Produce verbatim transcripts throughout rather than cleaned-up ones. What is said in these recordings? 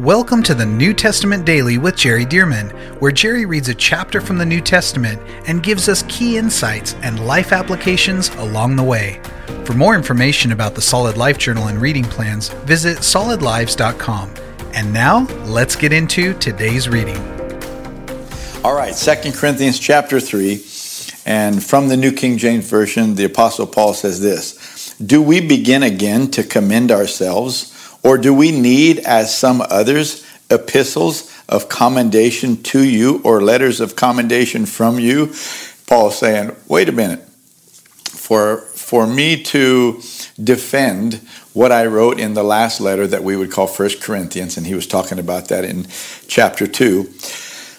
Welcome to the New Testament Daily with Jerry Dirmann, where Jerry reads a chapter from the New Testament and gives us key insights and life applications along the way. For more information about the Solid Life Journal and reading plans, visit solid lives dot com. And now, let's get into today's reading. All right, Second Corinthians chapter three, and from the New King James Version, the Apostle Paul says this, "Do we begin again to commend ourselves? Or do we need, as some others, epistles of commendation to you or letters of commendation from you?" Paul's saying, wait a minute. For, for me to defend what I wrote in the last letter that we would call First Corinthians, and he was talking about that in chapter two.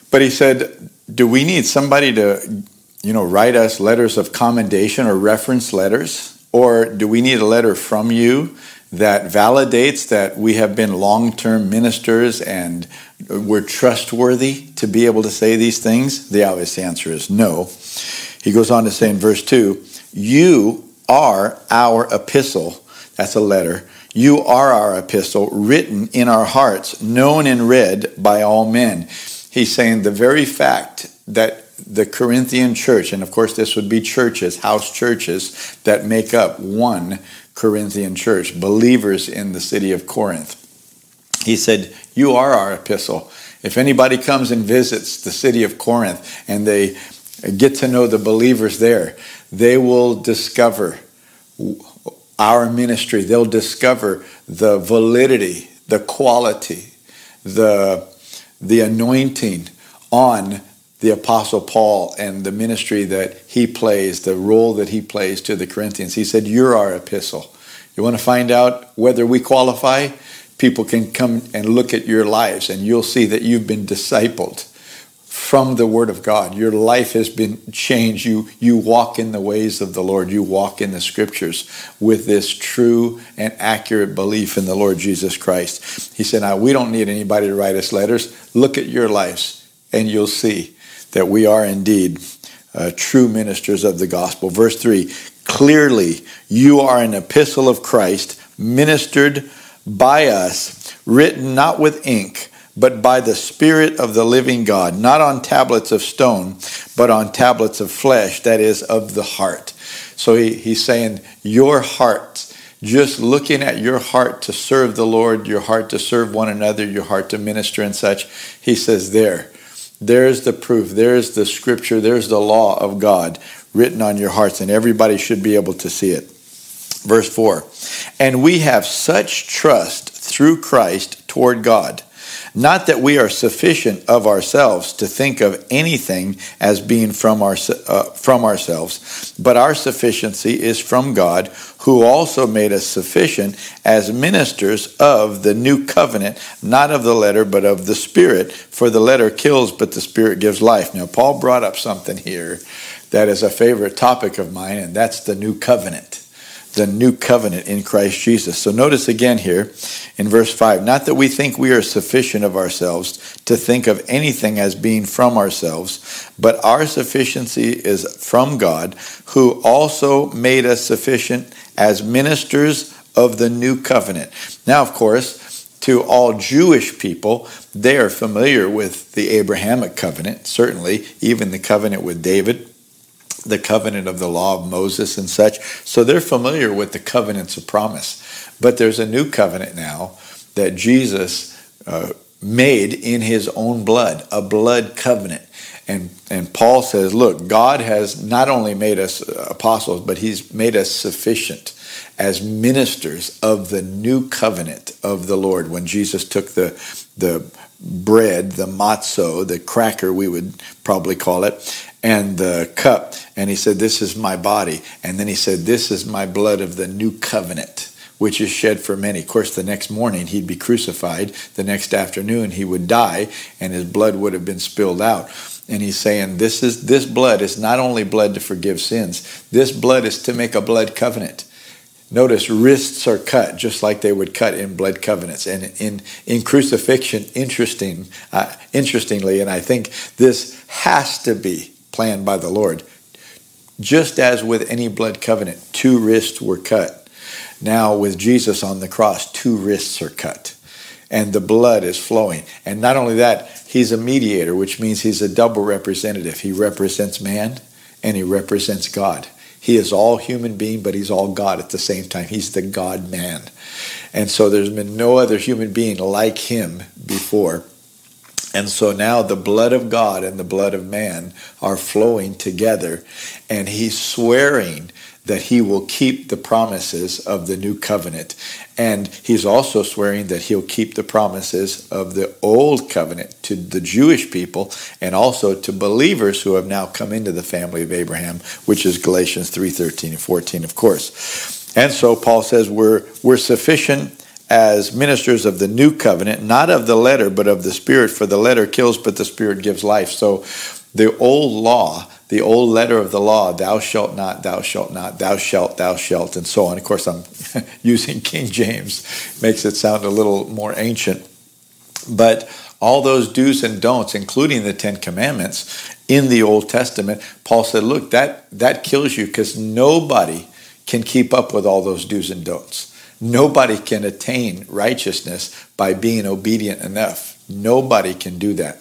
But he said, do we need somebody to, you know, write us letters of commendation or reference letters? Or do we need a letter from you that validates that we have been long-term ministers and we're trustworthy to be able to say these things? The obvious answer is no. He goes on to say in verse two, "You are our epistle." That's a letter. "You are our epistle, written in our hearts, known and read by all men." He's saying the very fact that the Corinthian church, and of course this would be churches, house churches, that make up one Corinthian church, believers in the city of Corinth. He said, you are our epistle. If anybody comes and visits the city of Corinth and they get to know the believers there, they will discover our ministry. They'll discover the validity, the quality, the, the anointing on the Apostle Paul and the ministry that he plays, the role that he plays to the Corinthians. He said, you're our epistle. You want to find out whether we qualify? People can come and look at your lives and you'll see that you've been discipled from the Word of God. Your life has been changed. You, you walk in the ways of the Lord. You walk in the Scriptures with this true and accurate belief in the Lord Jesus Christ. He said, now we don't need anybody to write us letters. Look at your lives and you'll see that we are indeed uh, true ministers of the gospel. Verse three, "Clearly you are an epistle of Christ, ministered by us, written not with ink, but by the Spirit of the living God, not on tablets of stone, but on tablets of flesh," that is, of the heart. So he, he's saying, your heart, just looking at your heart to serve the Lord, your heart to serve one another, your heart to minister and such, he says there, there's the proof, there's the scripture, there's the law of God written on your hearts, and everybody should be able to see it. Verse four, "And we have such trust through Christ toward God, not that we are sufficient of ourselves to think of anything as being from, our, uh, from ourselves, but our sufficiency is from God, who also made us sufficient as ministers of the new covenant, not of the letter, but of the Spirit. For the letter kills, but the Spirit gives life." Now, Paul brought up something here that is a favorite topic of mine, and that's the new covenant. The new covenant in Christ Jesus. So notice again here in verse five, "Not that we think we are sufficient of ourselves to think of anything as being from ourselves, but our sufficiency is from God, who also made us sufficient as ministers of the new covenant." Now, of course, to all Jewish people, they are familiar with the Abrahamic covenant, certainly, even the covenant with David, the covenant of the law of Moses and such. So they're familiar with the covenants of promise. But there's a new covenant now that Jesus uh, made in his own blood, a blood covenant. And, and Paul says, look, God has not only made us apostles, but he's made us sufficient as ministers of the new covenant of the Lord. When Jesus took the, the bread, the matzo, the cracker we would probably call it, and the cup, and he said, this is my body. And then he said, this is my blood of the new covenant, which is shed for many. Of course, the next morning he'd be crucified. The next afternoon he would die, and his blood would have been spilled out. And he's saying, this is this blood is not only blood to forgive sins. This blood is to make a blood covenant. Notice wrists are cut just like they would cut in blood covenants. And in, in crucifixion, interesting, uh, interestingly, and I think this has to be planned by the Lord, just as with any blood covenant, two wrists were cut. Now with Jesus on the cross, two wrists are cut. and the blood is flowing. And not only that, he's a mediator, which means he's a double representative. He represents man and he represents God. He is all human being, but he's all God at the same time. He's the God-man. And so there's been no other human being like him before. And so now the blood of God and the blood of man are flowing together, and he's swearing that he will keep the promises of the new covenant. And he's also swearing that he'll keep the promises of the old covenant to the Jewish people and also to believers who have now come into the family of Abraham, which is Galatians three, thirteen and fourteen, of course. And so Paul says we're, we're sufficient as ministers of the new covenant, not of the letter, but of the Spirit, for the letter kills, but the Spirit gives life. So the old law, the old letter of the law, thou shalt not, thou shalt not, thou shalt, thou shalt, and so on. Of course, I'm using King James. Makes it sound a little more ancient. But all those do's and don'ts, including the Ten Commandments in the Old Testament, Paul said, look, that, that kills you because nobody can keep up with all those do's and don'ts. Nobody can attain righteousness by being obedient enough. Nobody can do that.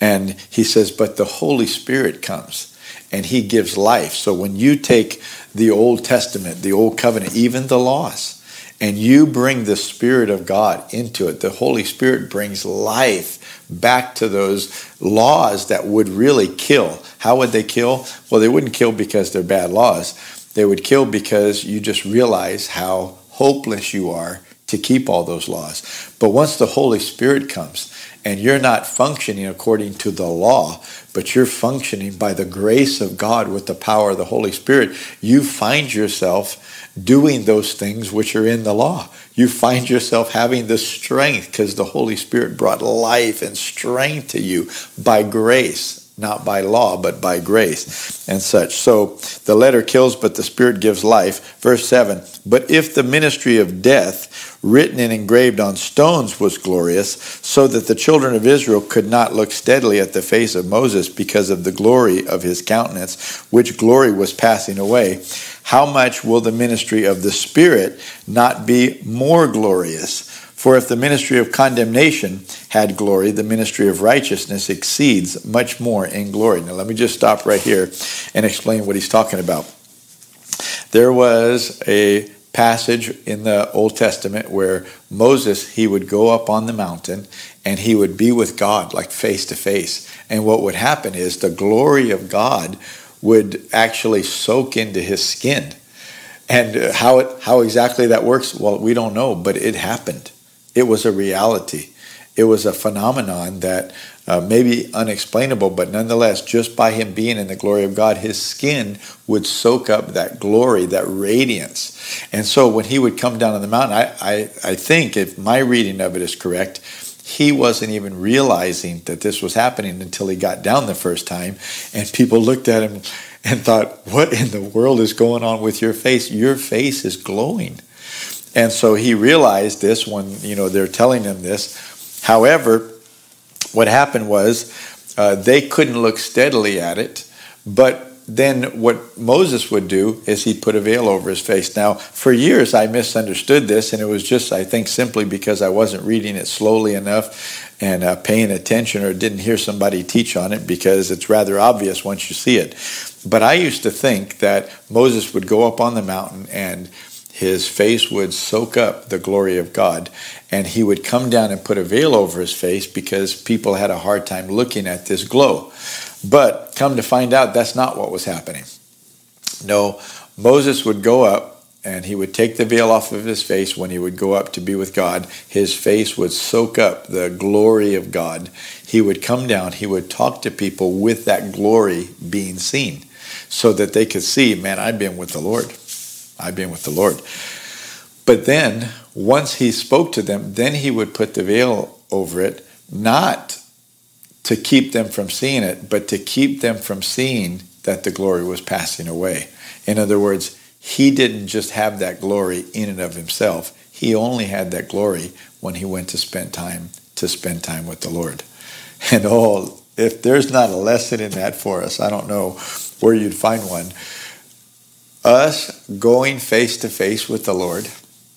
And he says, but the Holy Spirit comes and he gives life. So when you take the Old Testament, the Old Covenant, even the laws, and you bring the Spirit of God into it, the Holy Spirit brings life back to those laws that would really kill. How would they kill? Well, they wouldn't kill because they're bad laws. They would kill because you just realize how hopeless you are to keep all those laws. But once the Holy Spirit comes, and you're not functioning according to the law, but you're functioning by the grace of God with the power of the Holy Spirit, you find yourself doing those things which are in the law. You find yourself having the strength because the Holy Spirit brought life and strength to you by grace, not by law, but by grace and such. So the letter kills, but the Spirit gives life. Verse seven, but if the ministry of death written and engraved on stones was glorious, so that the children of Israel could not look steadily at the face of Moses because of the glory of his countenance, which glory was passing away, how much will the ministry of the Spirit not be more glorious? For if the ministry of condemnation had glory, the ministry of righteousness exceeds much more in glory. Now, let me just stop right here and explain what he's talking about. There was a passage in the Old Testament where Moses, he would go up on the mountain and he would be with God, like face to face. And what would happen is the glory of God would actually soak into his skin. And how it, how exactly that works, well, we don't know, but it happened. It was a reality. It was a phenomenon that uh, may be unexplainable, but nonetheless, just by him being in the glory of God, his skin would soak up that glory, that radiance. And so when he would come down on the mountain, I, I, I think, if my reading of it is correct, he wasn't even realizing that this was happening until he got down the first time, and people looked at him and thought, what in the world is going on with your face? Your face is glowing. And so he realized this when, you know, they're telling him this. However, what happened was uh, they couldn't look steadily at it. But then what Moses would do is he'd put a veil over his face. Now, for years, I misunderstood this, and it was just, I think, simply because I wasn't reading it slowly enough and uh, paying attention, or didn't hear somebody teach on it, because it's rather obvious once you see it. But I used to think that Moses would go up on the mountain and his face would soak up the glory of God, and he would come down and put a veil over his face because people had a hard time looking at this glow. But come to find out, that's not what was happening. No, Moses would go up, and he would take the veil off of his face when he would go up to be with God. His face would soak up the glory of God. He would come down. He would talk to people with that glory being seen so that they could see, man, I've been with the Lord. I've been with the Lord. But then, once he spoke to them, then he would put the veil over it, not to keep them from seeing it, but to keep them from seeing that the glory was passing away. In other words, he didn't just have that glory in and of himself. He only had that glory when he went to spend time, to spend time with the Lord. And oh, if there's not a lesson in that for us, I don't know where you'd find one. Us going face to face with the Lord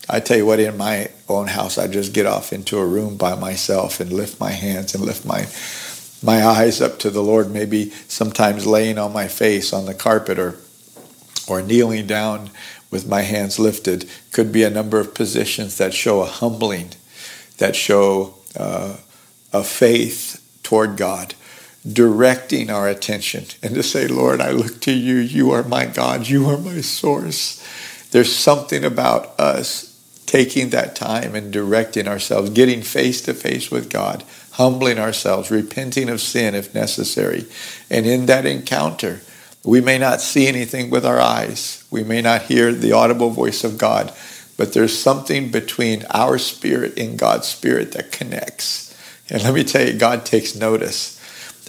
I tell you what, in my own house, I just get off into a room by myself and lift my hands and lift my my eyes up to the Lord, maybe sometimes laying on my face on the carpet or or kneeling down with my hands lifted. Could be a number of positions that show a humbling, that show uh, a faith toward God, directing our attention and to say, Lord, I look to you. You are my God. You are my source. There's something about us taking that time and directing ourselves, getting face to face with God, humbling ourselves, repenting of sin if necessary. And in that encounter, we may not see anything with our eyes. We may not hear the audible voice of God, but there's something between our spirit and God's spirit that connects. And let me tell you, God takes notice.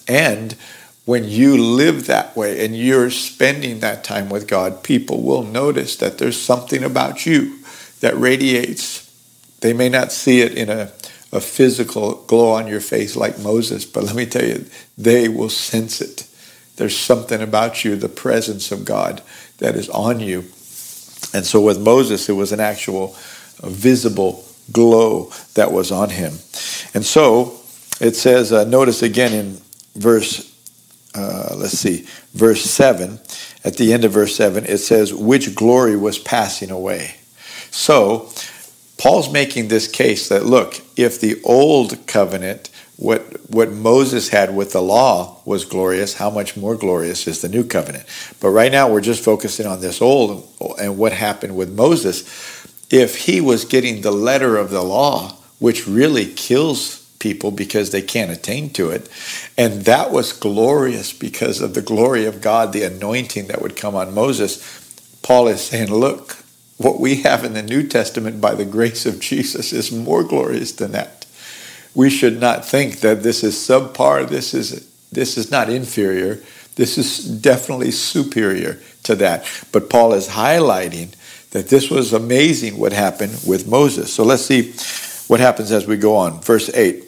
And when you live that way and you're spending that time with God, people will notice that there's something about you that radiates. They may not see it in a, a physical glow on your face like Moses, but let me tell you, they will sense it. There's something about you, the presence of God that is on you. And so with Moses, it was an actual visible glow that was on him. And so it says, uh, notice again in Verse, uh, let's see, verse seven, at the end of verse seven, it says, which glory was passing away. So Paul's making this case that, look, if the old covenant, what, what Moses had with the law was glorious, how much more glorious is the new covenant? But right now we're just focusing on this old and what happened with Moses. If he was getting the letter of the law, which really kills people because they can't attain to it. And that was glorious because of the glory of God, the anointing that would come on Moses. Paul is saying, look, what we have in the New Testament by the grace of Jesus is more glorious than that. We should not think that this is subpar, this is this is not inferior, this is definitely superior to that. But Paul is highlighting that this was amazing what happened with Moses. So let's see what happens as we go on. Verse eight.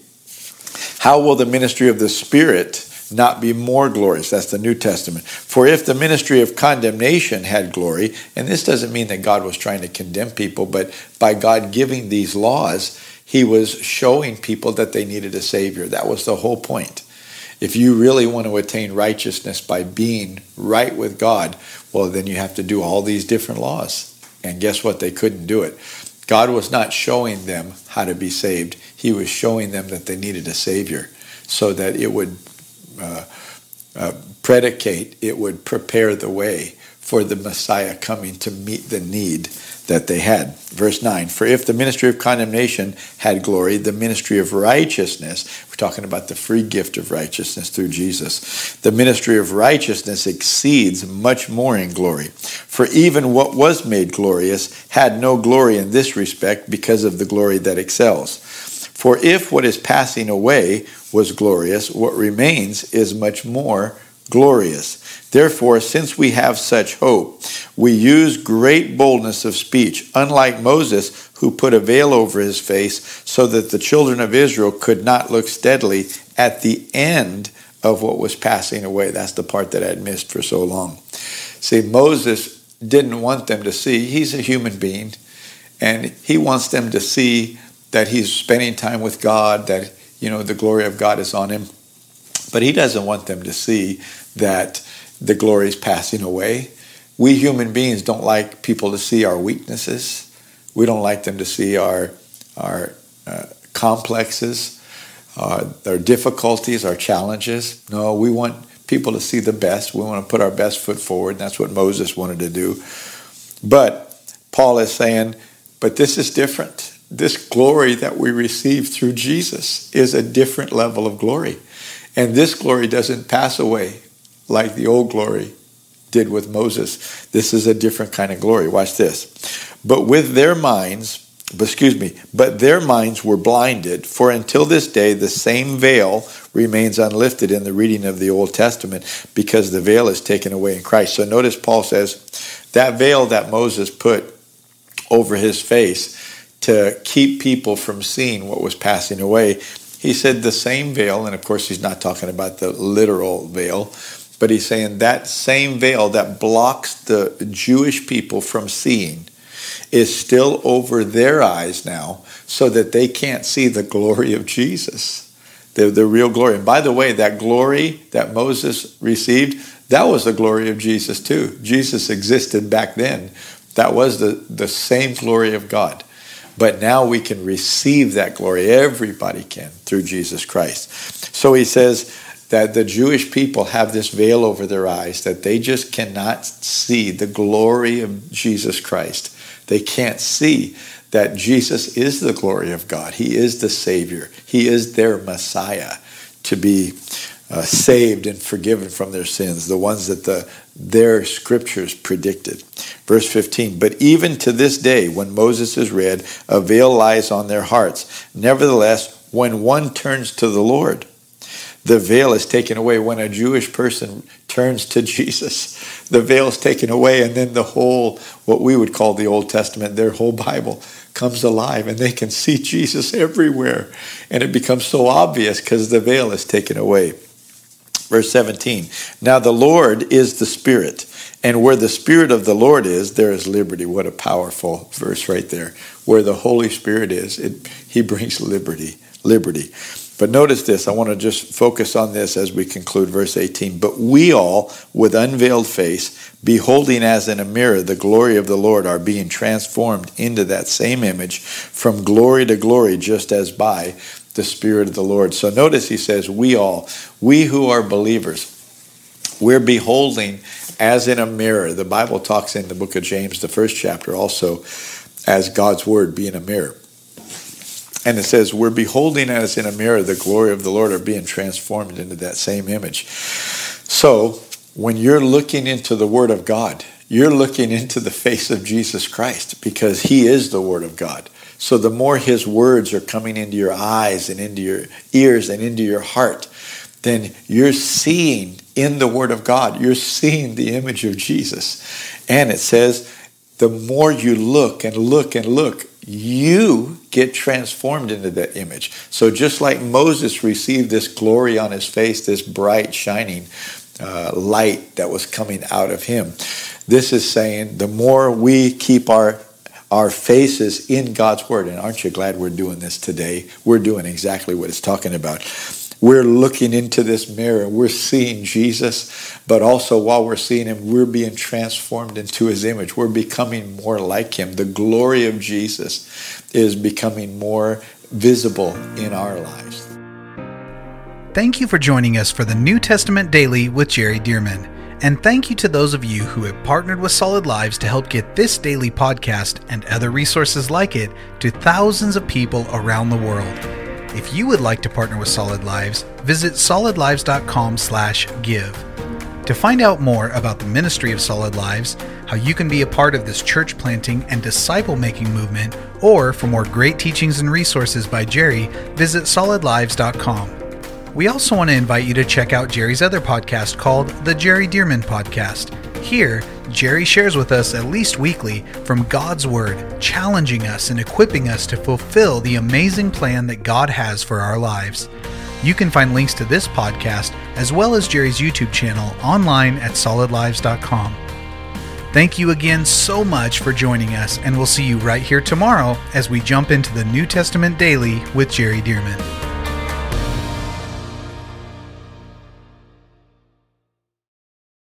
How will the ministry of the Spirit not be more glorious? That's the New Testament. For if the ministry of condemnation had glory, and this doesn't mean that God was trying to condemn people, but by God giving these laws, he was showing people that they needed a Savior. That was the whole point. If you really want to attain righteousness by being right with God, well, then you have to do all these different laws. And guess what? They couldn't do it. God was not showing them how to be saved. He was showing them that they needed a Savior so that it would uh, uh, predicate, it would prepare the way for the Messiah coming to meet the need that they had. Verse nine, for if the ministry of condemnation had glory, the ministry of righteousness, we're talking about the free gift of righteousness through Jesus, the ministry of righteousness exceeds much more in glory. For even what was made glorious had no glory in this respect because of the glory that excels. For if what is passing away was glorious, what remains is much more glorious. Therefore, since we have such hope, we use great boldness of speech, unlike Moses, who put a veil over his face so that the children of Israel could not look steadily at the end of what was passing away. That's the part that I had missed for so long. See, Moses didn't want them to see. He's a human being, and he wants them to see that he's spending time with God, that, you know, the glory of God is on him. But he doesn't want them to see that the glory is passing away. We human beings don't like people to see our weaknesses. We don't like them to see our our uh, complexes, uh, our difficulties, our challenges. No, we want people to see the best. We want to put our best foot forward. And that's what Moses wanted to do. But Paul is saying, but this is different. This glory that we receive through Jesus is a different level of glory. And this glory doesn't pass away like the old glory did with Moses. This is a different kind of glory. Watch this. But with their minds, excuse me, but their minds were blinded, for until this day the same veil remains unlifted in the reading of the Old Testament, because the veil is taken away in Christ. So notice Paul says that veil that Moses put over his face to keep people from seeing what was passing away, he said the same veil, and of course he's not talking about the literal veil, but he's saying that same veil that blocks the Jewish people from seeing is still over their eyes now so that they can't see the glory of Jesus, the, the real glory. And by the way, that glory that Moses received, that was the glory of Jesus too. Jesus existed back then. That was the, the same glory of God. But now we can receive that glory. Everybody can through Jesus Christ. So he says that the Jewish people have this veil over their eyes, that they just cannot see the glory of Jesus Christ. They can't see that Jesus is the glory of God. He is the Savior. He is their Messiah to be uh, saved and forgiven from their sins, the ones that the their scriptures predicted. Verse fifteen, but even to this day, when Moses is read, a veil lies on their hearts. Nevertheless, when one turns to the Lord, the veil is taken away. When a Jewish person turns to Jesus, the veil is taken away, and then the whole, what we would call the Old Testament, their whole Bible comes alive, and they can see Jesus everywhere. And it becomes so obvious because the veil is taken away. Verse seventeen, now the Lord is the Spirit, and where the Spirit of the Lord is, there is liberty. What a powerful verse right there. Where the Holy Spirit is, it, he brings liberty, liberty. But notice this, I want to just focus on this as we conclude verse eighteen. But we all, with unveiled face, beholding as in a mirror the glory of the Lord, are being transformed into that same image from glory to glory, just as by the Spirit of the Lord. So notice he says, we all, we who are believers, we're beholding as in a mirror. The Bible talks in the book of James, the first chapter also, as God's word being a mirror. And it says, we're beholding as in a mirror the glory of the Lord, are being transformed into that same image. So when you're looking into the Word of God, you're looking into the face of Jesus Christ, because he is the Word of God. So the more his words are coming into your eyes and into your ears and into your heart, then you're seeing in the Word of God, you're seeing the image of Jesus. And it says, the more you look and look and look, you get transformed into that image. So just like Moses received this glory on his face, this bright, shining uh, light that was coming out of him, this is saying the more we keep our our faces in God's Word, and aren't you glad we're doing this today? We're doing exactly what it's talking about. We're looking into this mirror, we're seeing Jesus, but also while we're seeing him, we're being transformed into his image. We're becoming more like him. The glory of Jesus is becoming more visible in our lives. Thank you for joining us for the New Testament Daily with Jerry Dirmann. And thank you to those of you who have partnered with Solid Lives to help get this daily podcast and other resources like it to thousands of people around the world. If you would like to partner with Solid Lives, visit solidlives.com slash give. To find out more about the ministry of Solid Lives, how you can be a part of this church planting and disciple-making movement, or for more great teachings and resources by Jerry, visit solid lives dot com. We also want to invite you to check out Jerry's other podcast called The Jerry Dirmann Podcast. Here, Jerry shares with us at least weekly from God's Word, challenging us and equipping us to fulfill the amazing plan that God has for our lives. You can find links to this podcast as well as Jerry's YouTube channel online at solid lives dot com. Thank you again so much for joining us, and we'll see you right here tomorrow as we jump into the New Testament Daily with Jerry Dirmann.